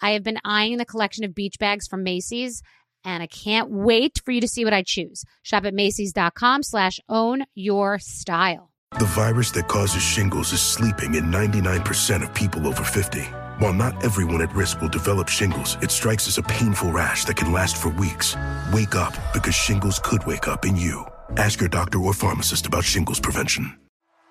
I have been eyeing the collection of beach bags from Macy's, and I can't wait for you to see what I choose. Shop at Macys.com/ownyourstyle. The virus that causes shingles is sleeping in 99% of people over 50. While not everyone at risk will develop shingles, it strikes as a painful rash that can last for weeks. Wake up, because shingles could wake up in you. Ask your doctor or pharmacist about shingles prevention.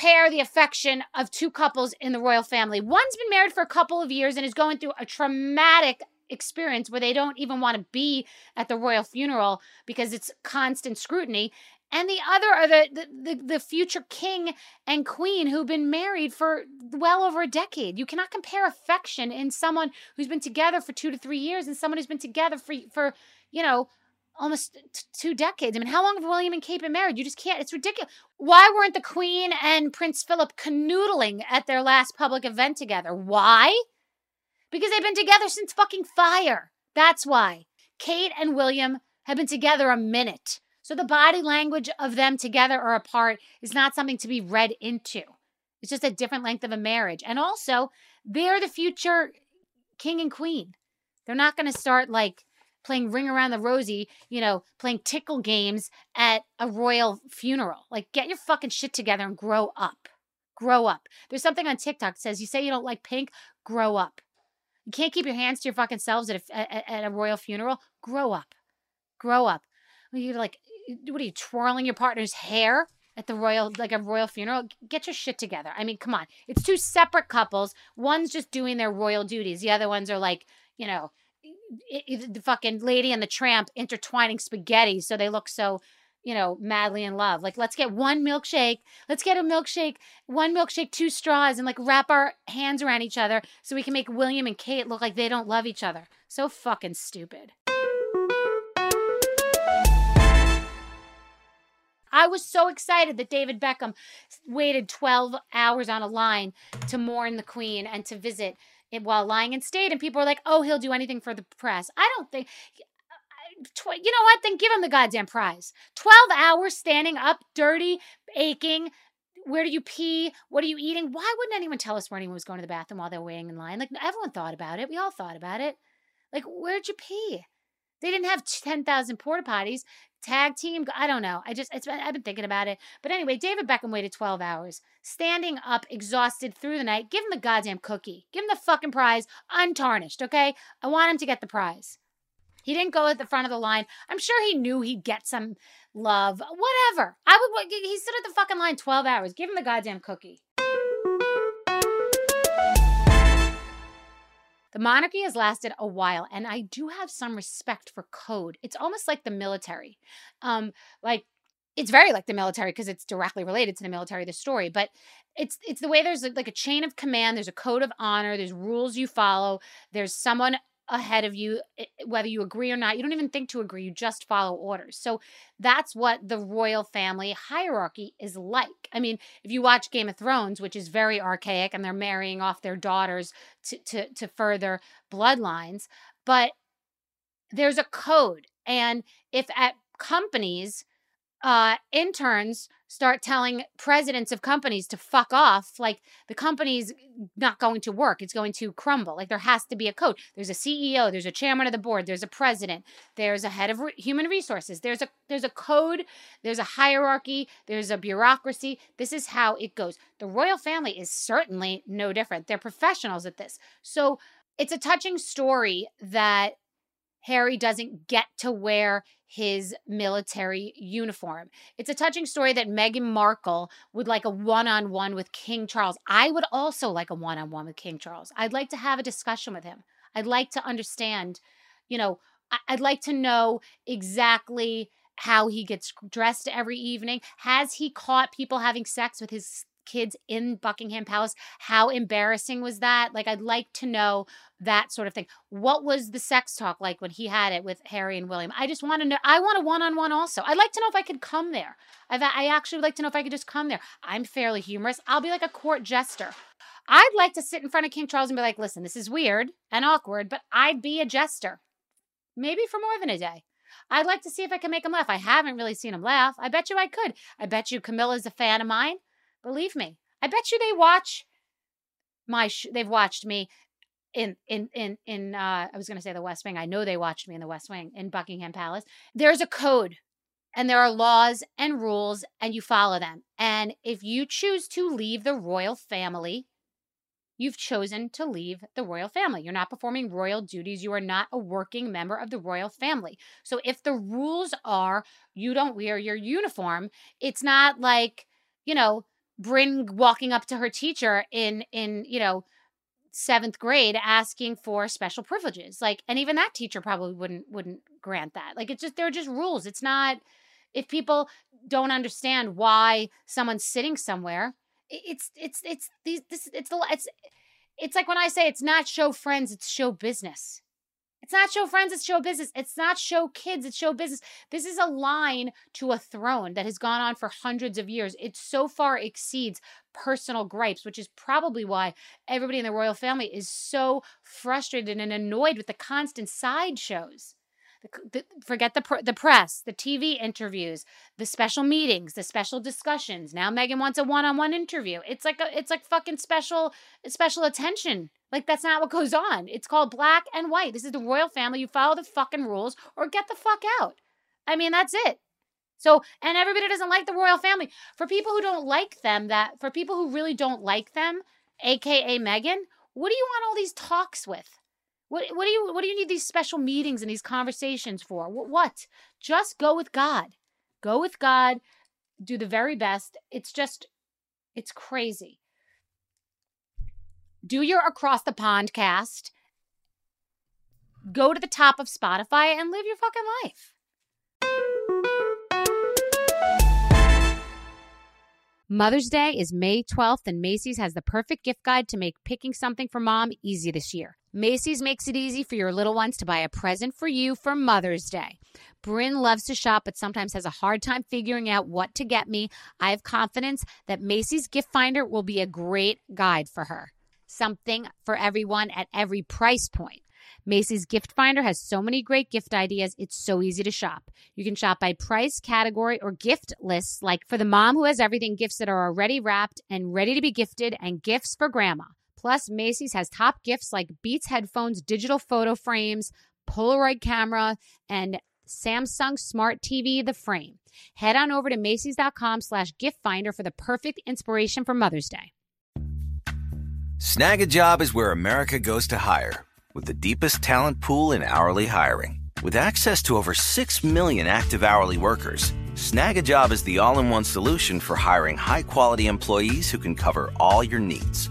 Compare the affection of two couples in the royal family. One's been married for a couple of years and is going through a traumatic experience where they don't even want to be at the royal funeral because it's constant scrutiny. And the other are the future king and queen who've been married for well over a decade. You cannot compare affection in someone who's been together for 2 to 3 years and someone who's been together for you know, almost 2 decades. I mean, how long have William and Kate been married? You just can't. It's ridiculous. Why weren't the Queen and Prince Philip canoodling at their last public event together? Why? Because they've been together since fucking Fire. That's why. Kate and William have been together a minute. So the body language of them together or apart is not something to be read into. It's just a different length of a marriage. And also, they're the future king and queen. They're not going to start like playing ring around the rosy, you know, playing tickle games at a royal funeral. Like, get your fucking shit together and grow up. Grow up. There's something on TikTok that says, you say you don't like pink, grow up. You can't keep your hands to your fucking selves at a royal funeral. Grow up. Grow up. You're like, what are you, twirling your partner's hair at the royal, like a royal funeral? Get your shit together. I mean, come on. It's two separate couples. One's just doing their royal duties. The other ones are like, you know, the fucking Lady and the Tramp intertwining spaghetti so they look so, you know, madly in love. Like, let's get one milkshake. Let's get a milkshake, one milkshake, two straws, and like wrap our hands around each other so we can make William and Kate look like they don't love each other. So fucking stupid. I was so excited that David Beckham waited 12 hours on a line to mourn the Queen and to visit while lying in state, and people are like, oh, he'll do anything for the press. I don't think, you know what? Then give him the goddamn prize. 12 hours standing up, dirty, aching. Where do you pee? What are you eating? Why wouldn't anyone tell us where anyone was going to the bathroom while they were waiting in line? Like, everyone thought about it. We all thought about it. Like, where'd you pee? They didn't have 10,000 porta potties. Tag team. I don't know. I've been thinking about it. But anyway, David Beckham waited 12 hours, standing up, exhausted through the night. Give him the goddamn cookie. Give him the fucking prize, untarnished, okay? I want him to get the prize. He didn't go at the front of the line. I'm sure he knew he'd get some love. Whatever. He stood at the fucking line 12 hours. Give him the goddamn cookie. The monarchy has lasted a while, and I do have some respect for code. It's almost like the military. It's very like the military because it's directly related to the military, the story. But it's the way there's like a chain of command. There's a code of honor. There's rules you follow. There's someone ahead of you, whether you agree or not. You don't even think to agree. You just follow orders. So that's what the royal family hierarchy is like. I mean, if you watch Game of Thrones, which is very archaic, and they're marrying off their daughters to further bloodlines, but there's a code. And if at companies... interns start telling presidents of companies to fuck off, like the company's not going to work. It's going to crumble. Like there has to be a code. There's a CEO, there's a chairman of the board, there's a president, there's a head of human resources. There's a code, there's a hierarchy, there's a bureaucracy. This is how it goes. The royal family is certainly no different. They're professionals at this. So it's a touching story that Harry doesn't get to wear his military uniform. It's a touching story that Meghan Markle would like a one-on-one with King Charles. I would also like a one-on-one with King Charles. I'd like to have a discussion with him. I'd like to understand, I'd like to know exactly how he gets dressed every evening. Has he caught people having sex with his kids in Buckingham Palace? How embarrassing was that? Like, I'd like to know that sort of thing. What was the sex talk like when he had it with Harry and William? I just want to know. I want a one-on-one also. I'd like to know if I could come there. I actually would like to know if I could just come there. I'm fairly humorous. I'll be like a court jester. I'd like to sit in front of King Charles and be like, listen, this is weird and awkward, but I'd be a jester. Maybe for more than a day. I'd like to see if I can make him laugh. I haven't really seen him laugh. I bet you I could. I bet you Camilla's a fan of mine. Believe me, I bet you they watch my. They've watched me in. I was going to say the West Wing. I know they watched me in the West Wing in Buckingham Palace. There's a code, and there are laws and rules, and you follow them. And if you choose to leave the royal family, you've chosen to leave the royal family. You're not performing royal duties. You are not a working member of the royal family. So if the rules are you don't wear your uniform, it's not like Brynn walking up to her teacher in 7th grade asking for special privileges. Like, and even that teacher probably wouldn't grant that. Like, it's just, they're just rules. It's not, if people don't understand why someone's sitting somewhere, it's like when I say it's not show friends, it's show business. It's not show friends, it's show business. It's not show kids, it's show business. This is a line to a throne that has gone on for hundreds of years. It so far exceeds personal gripes, which is probably why everybody in the royal family is so frustrated and annoyed with the constant sideshows. Forget the press, the TV interviews, the special meetings, the special discussions. Now Meghan wants a one-on-one interview. It's like fucking special attention. Like, that's not what goes on. It's called black and white. This is the royal family. You follow the fucking rules or get the fuck out. I mean, that's it. So, and everybody doesn't like the royal family. For people who really don't like them, AKA Meghan, what do you want all these talks with? What do you need these special meetings and these conversations for? What? Just go with God. Go with God. Do the very best. It's crazy. Do your Across the Pond cast. Go to the top of Spotify and live your fucking life. Mother's Day is May 12th, and Macy's has the perfect gift guide to make picking something for mom easy this year. Macy's makes it easy for your little ones to buy a present for you for Mother's Day. Brynn loves to shop, but sometimes has a hard time figuring out what to get me. I have confidence that Macy's Gift Finder will be a great guide for her. Something for everyone at every price point. Macy's Gift Finder has so many great gift ideas, it's so easy to shop. You can shop by price, category, or gift lists, like for the mom who has everything, gifts that are already wrapped and ready to be gifted, and gifts for grandma. Plus, Macy's has top gifts like Beats headphones, digital photo frames, Polaroid camera, and Samsung Smart TV, the frame. Head on over to Macys.com/gift finder for the perfect inspiration for Mother's Day. Snag a Job is where America goes to hire, with the deepest talent pool in hourly hiring. With access to over 6 million active hourly workers, Snag a Job is the all-in-one solution for hiring high-quality employees who can cover all your needs.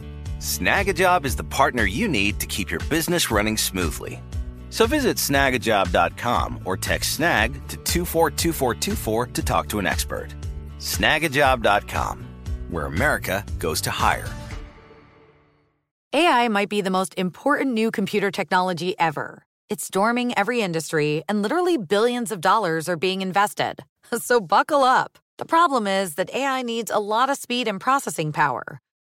Snag a Job is the partner you need to keep your business running smoothly. So visit snagajob.com or text snag to 242424 to talk to an expert. Snagajob.com, where America goes to hire. AI might be the most important new computer technology ever. It's storming every industry, and literally billions of dollars are being invested. So buckle up. The problem is that AI needs a lot of speed and processing power.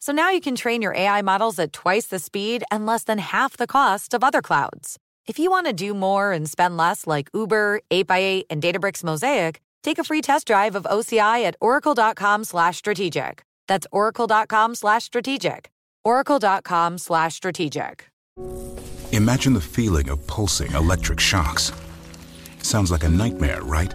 So now you can train your AI models at twice the speed and less than half the cost of other clouds. If you want to do more and spend less like Uber, 8x8, and Databricks Mosaic, take a free test drive of OCI at oracle.com/strategic. That's oracle.com/strategic. Oracle.com/strategic. Imagine the feeling of pulsing electric shocks. Sounds like a nightmare, right?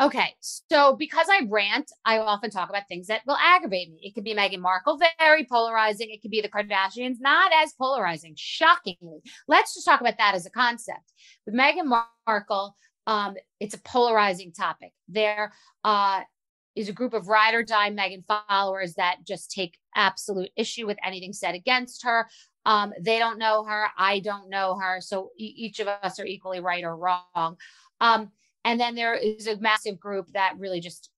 Okay, so because I rant, I often talk about things that will aggravate me. It could be Meghan Markle, very polarizing. It could be the Kardashians, not as polarizing, shockingly. Let's just talk about that as a concept. With Meghan Markle, it's a polarizing topic. There is a group of ride or die Meghan followers that just take absolute issue with anything said against her. They don't know her. I don't know her. So each of us are equally right or wrong. And then there is a massive group that really just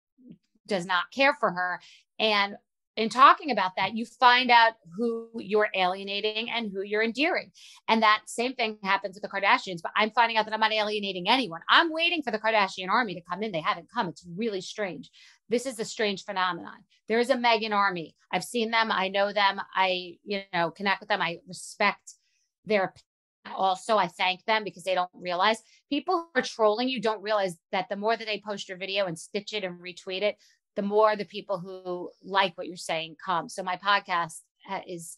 does not care for her. And in talking about that, you find out who you're alienating and who you're endearing. And that same thing happens with the Kardashians, but I'm finding out that I'm not alienating anyone. I'm waiting for the Kardashian army to come in. They haven't come. It's really strange. This is a strange phenomenon. There is a Meghan army. I've seen them. I know them. I connect with them. I respect their opinion. Also, I thank them because they don't realize people who are trolling you don't realize that the more that they post your video and stitch it and retweet it, the more the people who like what you're saying come. So my podcast is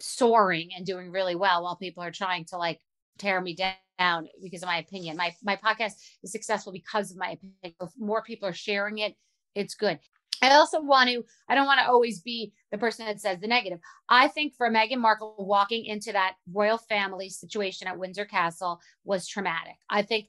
soaring and doing really well while people are trying to like tear me down because of my opinion. My podcast is successful because of my opinion. If more people are sharing it, it's good. I don't want to always be the person that says the negative. I think for Meghan Markle, walking into that royal family situation at Windsor Castle was traumatic. I think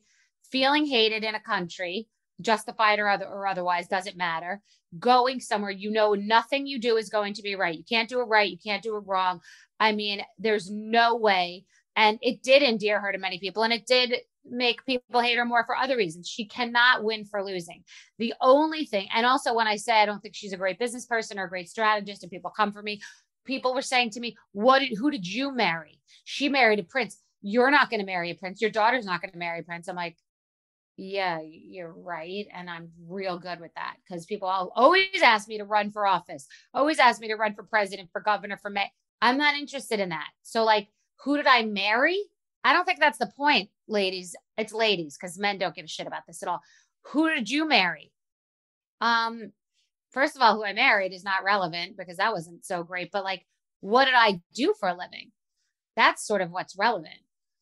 feeling hated in a country, justified or otherwise, doesn't matter. Going somewhere, nothing you do is going to be right. You can't do it right. You can't do it wrong. I mean, there's no way. And it did endear her to many people. And it did make people hate her more for other reasons. She cannot win for losing. The only thing, and also when I say I don't think she's a great business person or a great strategist, and people come for me, people were saying to me, who did you marry? She married a prince. You're not going to marry a prince. Your daughter's not going to marry a prince. I'm like, yeah, you're right. And I'm real good with that because people always ask me to run for office, always ask me to run for president, for governor, for mayor. I'm not interested in that. So like, who did I marry? I don't think that's the point, ladies. It's ladies, because men don't give a shit about this at all. Who did you marry? First of all, who I married is not relevant because that wasn't so great. But like, what did I do for a living? That's sort of what's relevant.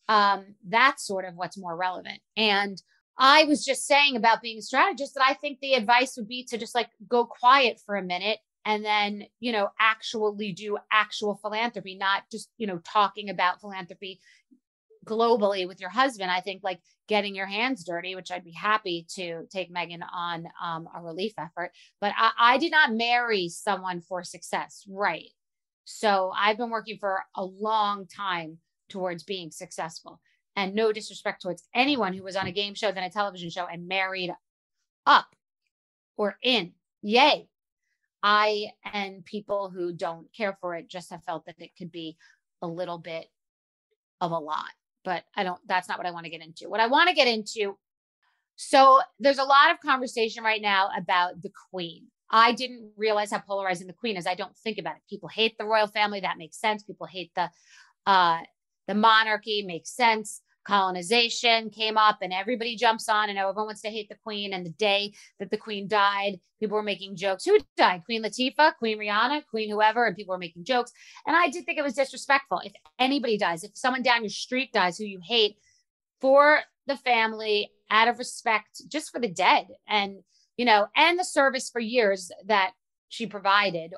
That's sort of what's more relevant. And I was just saying about being a strategist that I think the advice would be to just like go quiet for a minute and then, actually do actual philanthropy, not just, talking about philanthropy globally with your husband, I think like getting your hands dirty, which I'd be happy to take Meghan on a relief effort, but I did not marry someone for success. Right. So I've been working for a long time towards being successful, and no disrespect towards anyone who was on a game show, then a television show and married up or in. Yay. I and people who don't care for it just have felt that it could be a little bit of a lot, but that's not what I want to get into. What I want to get into. So there's a lot of conversation right now about the Queen. I didn't realize how polarizing the Queen is. I don't think about it. People hate the royal family. That makes sense. People hate the monarchy. Makes sense. Colonization came up and everybody jumps on and everyone wants to hate the Queen. And the day that the Queen died, people were making jokes. Who died? Queen Latifah, Queen Rihanna, Queen whoever. And people were making jokes. And I did think it was disrespectful. If anybody dies, if someone down your street dies who you hate, for the family, out of respect, just for the dead and, you know, and the service for years that she provided,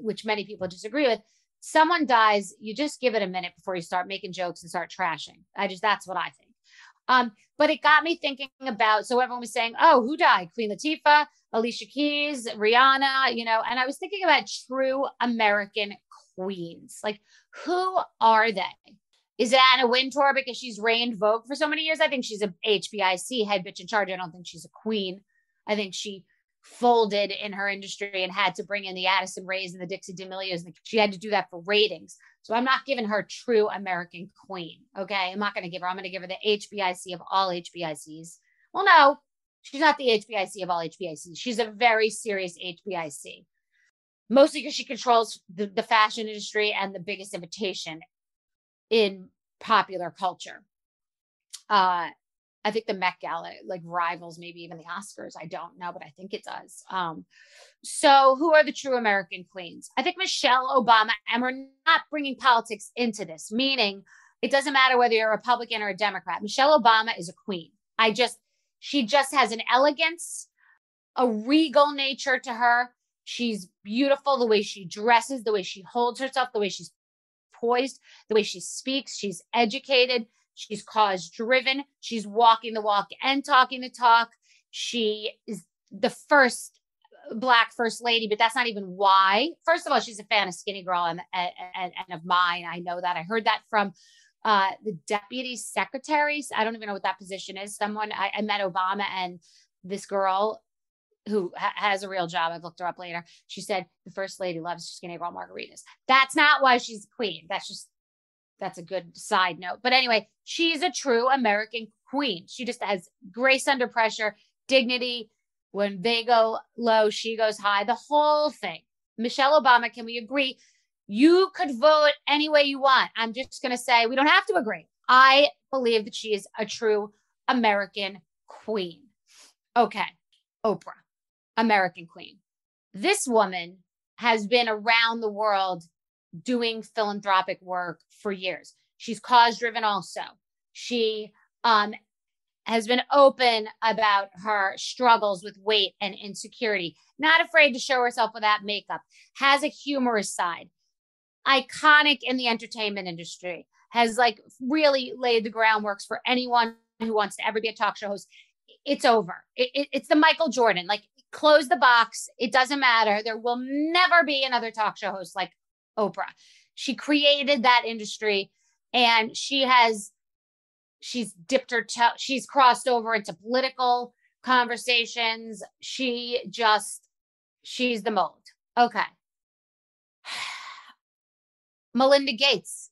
which many people disagree with. Someone dies, you just give it a minute before you start making jokes and start trashing. That's what I think. But it got me thinking about, so everyone was saying, oh, who died? Queen Latifah, Alicia Keys, Rihanna, you know, and I was thinking about true American queens. Like, who are they? Is it Anna Wintour because she's reigned Vogue for so many years? I think she's a HBIC, head bitch in charge. I don't think she's a queen. I think she folded in her industry and had to bring in the Addison Rays and the Dixie D'Amelios. She had to do that for ratings. So I'm not giving her true American queen. Okay. I'm not going to give her, I'm going to give her the HBIC of all HBICs. Well, no, she's not the HBIC of all HBICs. She's a very serious HBIC. Mostly because she controls the fashion industry and the biggest invitation in popular culture. I think the Met Gala like rivals maybe even the Oscars. I don't know, but I think it does. So who are the true American queens? I think Michelle Obama, and we're not bringing politics into this, meaning it doesn't matter whether you're a Republican or a Democrat. Michelle Obama is a queen. She just has an elegance, a regal nature to her. She's beautiful, the way she dresses, the way she holds herself, the way she's poised, the way she speaks. She's educated. She's cause driven. She's walking the walk and talking the talk. She is the first Black first lady, but that's not even why. First of all, she's a fan of Skinnygirl and of mine. I know that. I heard that from the deputy secretaries. I don't even know what that position is. Someone I met Obama and this girl who has a real job. I've looked her up later. She said the first lady loves Skinnygirl margaritas. That's not why she's queen. That's a good side note. But anyway, she's a true American queen. She just has grace under pressure, dignity. When they go low, she goes high, the whole thing. Michelle Obama, can we agree? You could vote any way you want. I'm just going to say we don't have to agree. I believe that she is a true American queen. Okay, Oprah, American queen. This woman has been around the world doing philanthropic work for years. She's cause driven also. She has been open about her struggles with weight and insecurity, not afraid to show herself without makeup, has a humorous side, iconic in the entertainment industry, has like really laid the groundwork for anyone who wants to ever be a talk show host. It's over. It's the Michael Jordan, like close the box. It doesn't matter. There will never be another talk show host like Oprah. She created that industry and she's dipped her toe. She's crossed over into political conversations. She's the mold. Okay. Melinda Gates,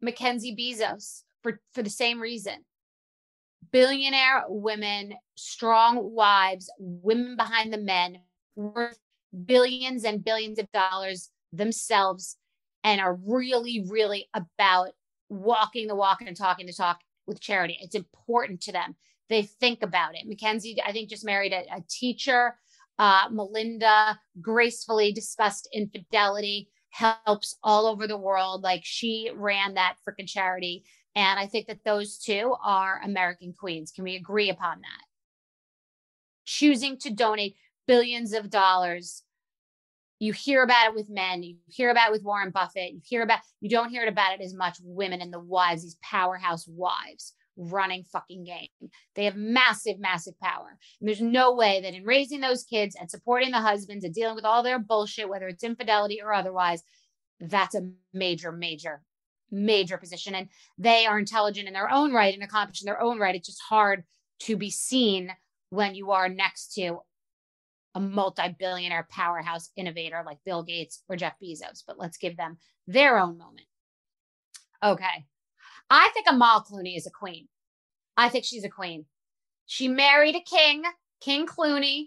Mackenzie Bezos for the same reason. Billionaire women, strong wives, women behind the men, worth billions and billions of dollars themselves and are really, really about walking the walk and talking the talk with charity. It's important to them. They think about it. Mackenzie, I think, just married a teacher. Melinda gracefully discussed infidelity, helps all over the world. Like she ran that freaking charity. And I think that those two are American queens. Can we agree upon that? Choosing to donate billions of dollars You hear about it with men, you hear about it with Warren Buffett, you don't hear about it as much with women and the wives, these powerhouse wives running fucking game. They have massive, massive power. And there's no way that in raising those kids and supporting the husbands and dealing with all their bullshit, whether it's infidelity or otherwise, that's a major, major, major position. And they are intelligent in their own right and accomplished in their own right. It's just hard to be seen when you are next to a multi-billionaire powerhouse innovator like Bill Gates or Jeff Bezos, but let's give them their own moment. Okay. I think Amal Clooney is a queen. I think she's a queen. She married a king, King Clooney,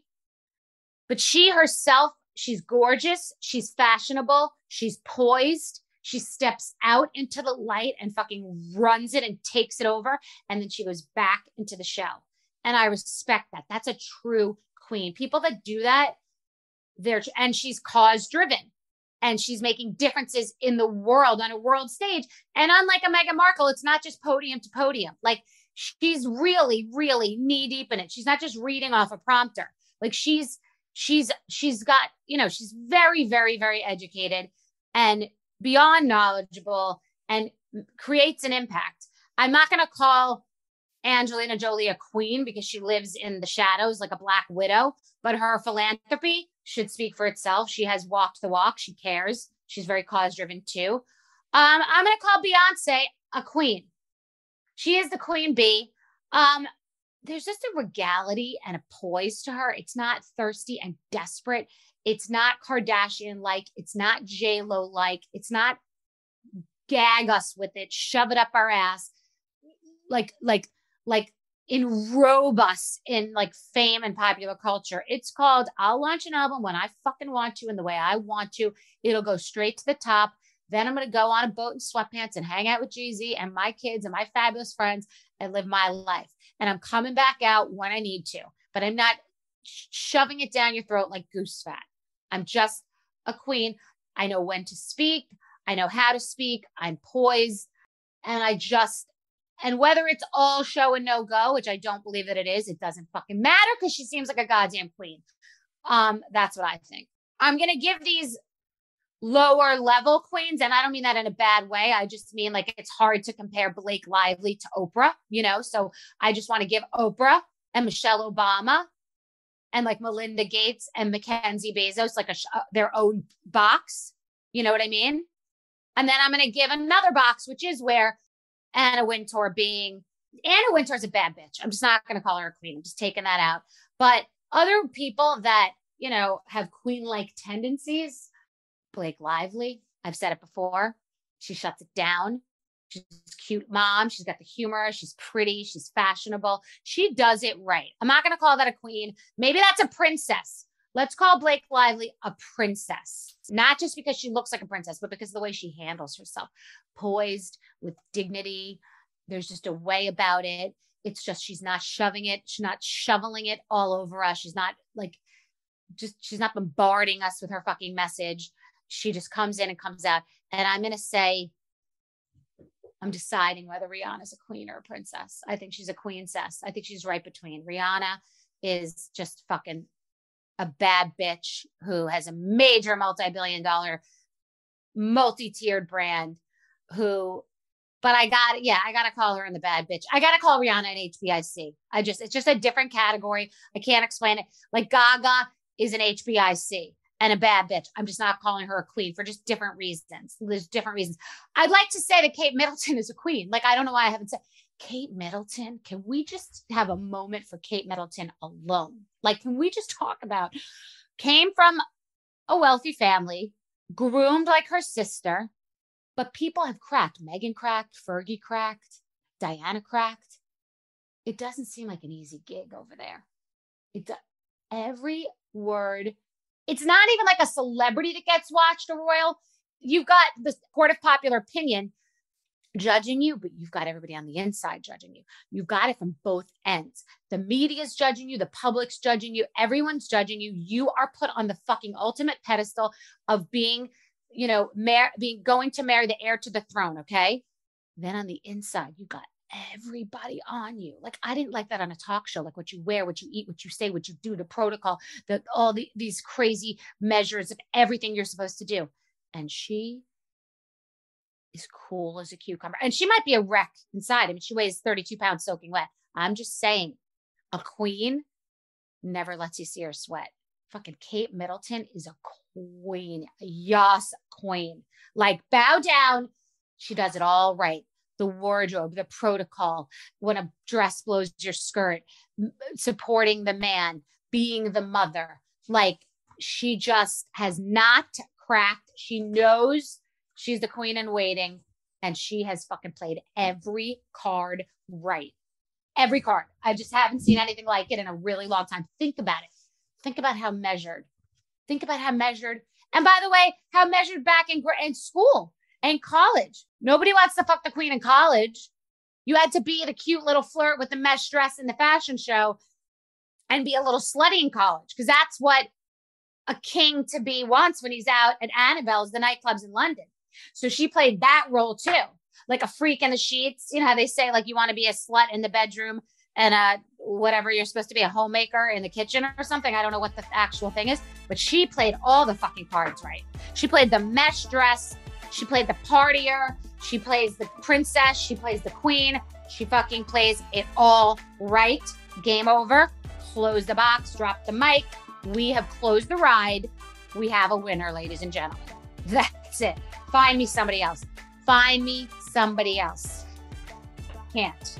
but she herself, she's gorgeous. She's fashionable. She's poised. She steps out into the light and fucking runs it and takes it over. And then she goes back into the shell. And I respect that. That's a true queen. People that do that, and she's cause driven, and she's making differences in the world on a world stage. And unlike a Meghan Markle, it's not just podium to podium. Like, she's really, really knee deep in it. She's not just reading off a prompter. Like, she's got, you know, she's very, very, very educated and beyond knowledgeable and creates an impact. I'm not going to call Angelina Jolie a queen because she lives in the shadows like a black widow, but her philanthropy should speak for itself. She has walked the walk. She cares. She's very cause driven too. I'm going to call Beyonce a queen. She is the queen bee. There's just a regality and a poise to her. It's not thirsty and desperate. It's not Kardashian-like. It's not J-Lo-like. It's not gag us with it, shove it up our ass. Like enrobe us in like fame and popular culture. It's called, I'll launch an album when I fucking want to and the way I want to. It'll go straight to the top. Then I'm going to go on a boat in sweatpants and hang out with Jeezy and my kids and my fabulous friends and live my life. And I'm coming back out when I need to, but I'm not shoving it down your throat like goose fat. I'm just a queen. I know when to speak. I know how to speak. I'm poised. And And whether it's all show and no go, which I don't believe that it is, it doesn't fucking matter because she seems like a goddamn queen. That's what I think. I'm going to give these lower level queens, and I don't mean that in a bad way. I just mean like it's hard to compare Blake Lively to Oprah, you know? So I just want to give Oprah and Michelle Obama and like Melinda Gates and Mackenzie Bezos like their own box. You know what I mean? And then I'm going to give another box, which is where Anna Wintour is a bad bitch. I'm just not going to call her a queen. I'm just taking that out. But other people that, you know, have queen-like tendencies, Blake Lively, I've said it before. She shuts it down. She's a cute mom. She's got the humor. She's pretty. She's fashionable. She does it right. I'm not going to call that a queen. Maybe that's a princess. Let's call Blake Lively a princess, not just because she looks like a princess, but because of the way she handles herself, poised with dignity. There's just a way about it. It's just, she's not shoving it. She's not shoveling it all over us. She's not like, just, she's not bombarding us with her fucking message. She just comes in and comes out. And I'm going to say, I'm deciding whether Rihanna's a queen or a princess. I think she's a queen-cess. I think she's right between. Rihanna is just fucking a bad bitch who has a major multi-billion-dollar, multi-tiered brand but I got to call her in the bad bitch. I got to call Rihanna an HBIC. It's just a different category. I can't explain it. Like Gaga is an HBIC and a bad bitch. I'm just not calling her a queen for just different reasons. There's different reasons. I'd like to say that Kate Middleton is a queen. Like, I don't know why I haven't said Kate Middleton. Can we just have a moment for Kate Middleton alone? Like, can we just talk about, came from a wealthy family, groomed like her sister, but people have cracked. Meghan cracked, Fergie cracked, Diana cracked. It doesn't seem like an easy gig over there. Every word, it's not even like a celebrity that gets watched or royal. You've got the court of popular opinion judging you, but you've got everybody on the inside judging you. You've got it from both ends. The media's judging you. The public's judging you. Everyone's judging you. You are put on the fucking ultimate pedestal of being, you know, going to marry the heir to the throne. Okay. Then on the inside, you got everybody on you. Like, I didn't like that on a talk show, like what you wear, what you eat, what you say, what you do, the protocol, all these crazy measures of everything you're supposed to do. And she is cool as a cucumber. And she might be a wreck inside. I mean, she weighs 32 pounds soaking wet. I'm just saying, a queen never lets you see her sweat. Fucking Kate Middleton is a queen. Yas queen. Like, bow down. She does it all right. The wardrobe, the protocol, when a dress blows your skirt, supporting the man, being the mother. Like, she just has not cracked. She knows she's the queen in waiting, and she has fucking played every card right. Every card. I just haven't seen anything like it in a really long time. Think about it. Think about how measured. Think about how measured. And by the way, how measured back in school and college. Nobody wants to fuck the queen in college. You had to be the cute little flirt with the mesh dress in the fashion show and be a little slutty in college, because that's what a king to be wants when he's out at Annabelle's, the nightclubs in London. So she played that role too, like a freak in the sheets. You know how they say, like, you want to be a slut in the bedroom and whatever, you're supposed to be a homemaker in the kitchen or something. I don't know what the actual thing is, but she played all the fucking cards right. She played the mesh dress. She played the partier. She plays the princess. She plays the queen. She fucking plays it all right. Game over. Close the box. Drop the mic. We have closed the ride. We have a winner, ladies and gentlemen. That's it. Find me somebody else. Find me somebody else. Can't.